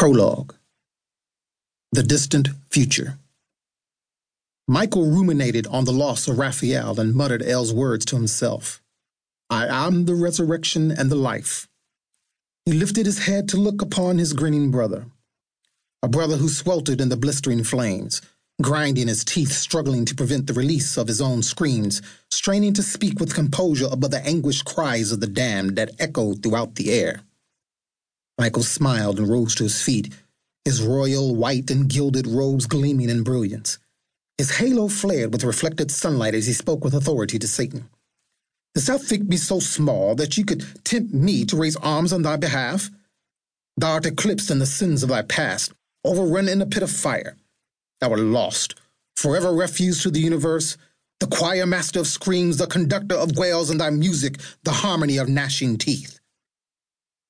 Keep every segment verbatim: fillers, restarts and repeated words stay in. Prologue. The distant future. Michael ruminated on the loss of Raphael and muttered El's words to himself. I am the resurrection and the life. He lifted his head to look upon his grinning brother, a brother who sweltered in the blistering flames, grinding his teeth, struggling to prevent the release of his own screams, straining to speak with composure above the anguished cries of the damned that echoed throughout the air. Michael smiled and rose to his feet, his royal white and gilded robes gleaming in brilliance. His halo flared with reflected sunlight as he spoke with authority to Satan. Dost thou think me so small that ye could tempt me to raise arms on thy behalf? Thou art eclipsed in the sins of thy past, overrun in a pit of fire. Thou art lost, forever refuse to the universe, the choir master of screams, the conductor of wails, and thy music, the harmony of gnashing teeth.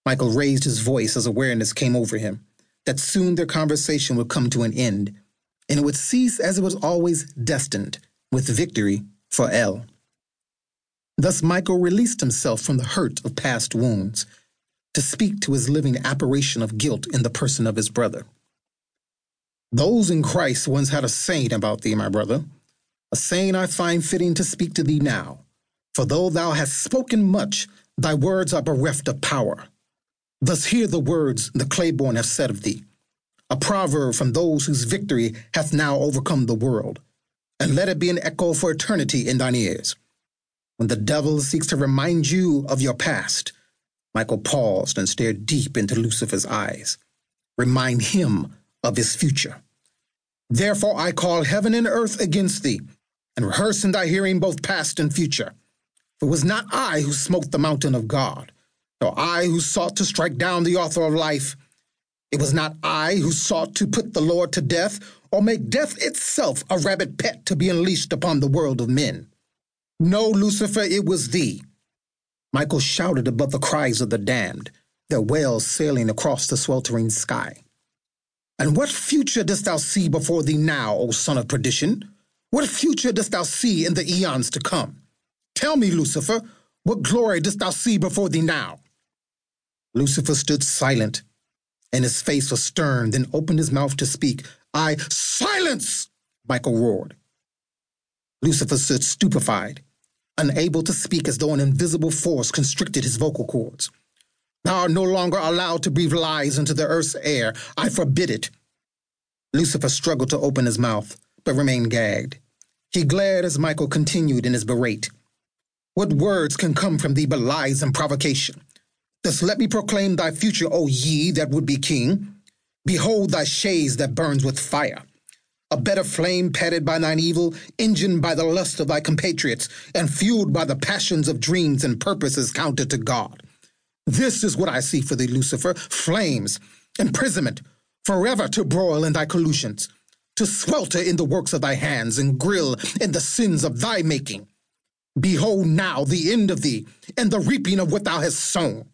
Michael raised his voice as awareness came over him, that soon their conversation would come to an end, and it would cease as it was always destined, with victory for El. Thus Michael released himself from the hurt of past wounds, to speak to his living apparition of guilt in the person of his brother. Those in Christ once had a saying about thee, my brother, a saying I find fitting to speak to thee now. For though thou hast spoken much, thy words are bereft of power. Thus hear the words the Claiborne have said of thee, a proverb from those whose victory hath now overcome the world, and let it be an echo for eternity in thine ears. When the devil seeks to remind you of your past, Michael paused and stared deep into Lucifer's eyes. Remind him of his future. Therefore I call heaven and earth against thee, and rehearse in thy hearing both past and future. For it was not I who smote the mountain of God, nor I who sought to strike down the author of life. It was not I who sought to put the Lord to death, or make death itself a rabid pet to be unleashed upon the world of men. No, Lucifer, it was thee. Michael shouted above the cries of the damned, their wails sailing across the sweltering sky. And what future dost thou see before thee now, O son of perdition? What future dost thou see in the eons to come? Tell me, Lucifer, what glory dost thou see before thee now? Lucifer stood silent, and his face was stern, then opened his mouth to speak. I, silence, Michael roared. Lucifer stood stupefied, unable to speak as though an invisible force constricted his vocal cords. Thou art no longer allowed to breathe lies into the earth's air. I forbid it. Lucifer struggled to open his mouth, but remained gagged. He glared as Michael continued in his berate. What words can come from thee but lies and provocation? Thus let me proclaim thy future, O ye that would be king. Behold thy chaise that burns with fire, a better flame petted by thine evil, engined by the lust of thy compatriots, and fueled by the passions of dreams and purposes counter to God. This is what I see for thee, Lucifer, flames, imprisonment, forever to broil in thy collusions, to swelter in the works of thy hands and grill in the sins of thy making. Behold now the end of thee, and the reaping of what thou hast sown.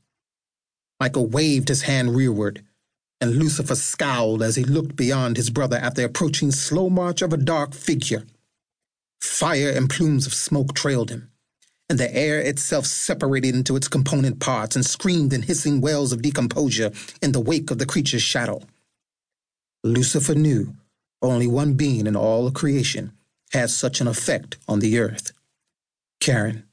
Michael waved his hand rearward, and Lucifer scowled as he looked beyond his brother at the approaching slow march of a dark figure. Fire and plumes of smoke trailed him, and the air itself separated into its component parts and screamed in hissing wails of decomposure in the wake of the creature's shadow. Lucifer knew only one being in all of creation had such an effect on the earth. Karen.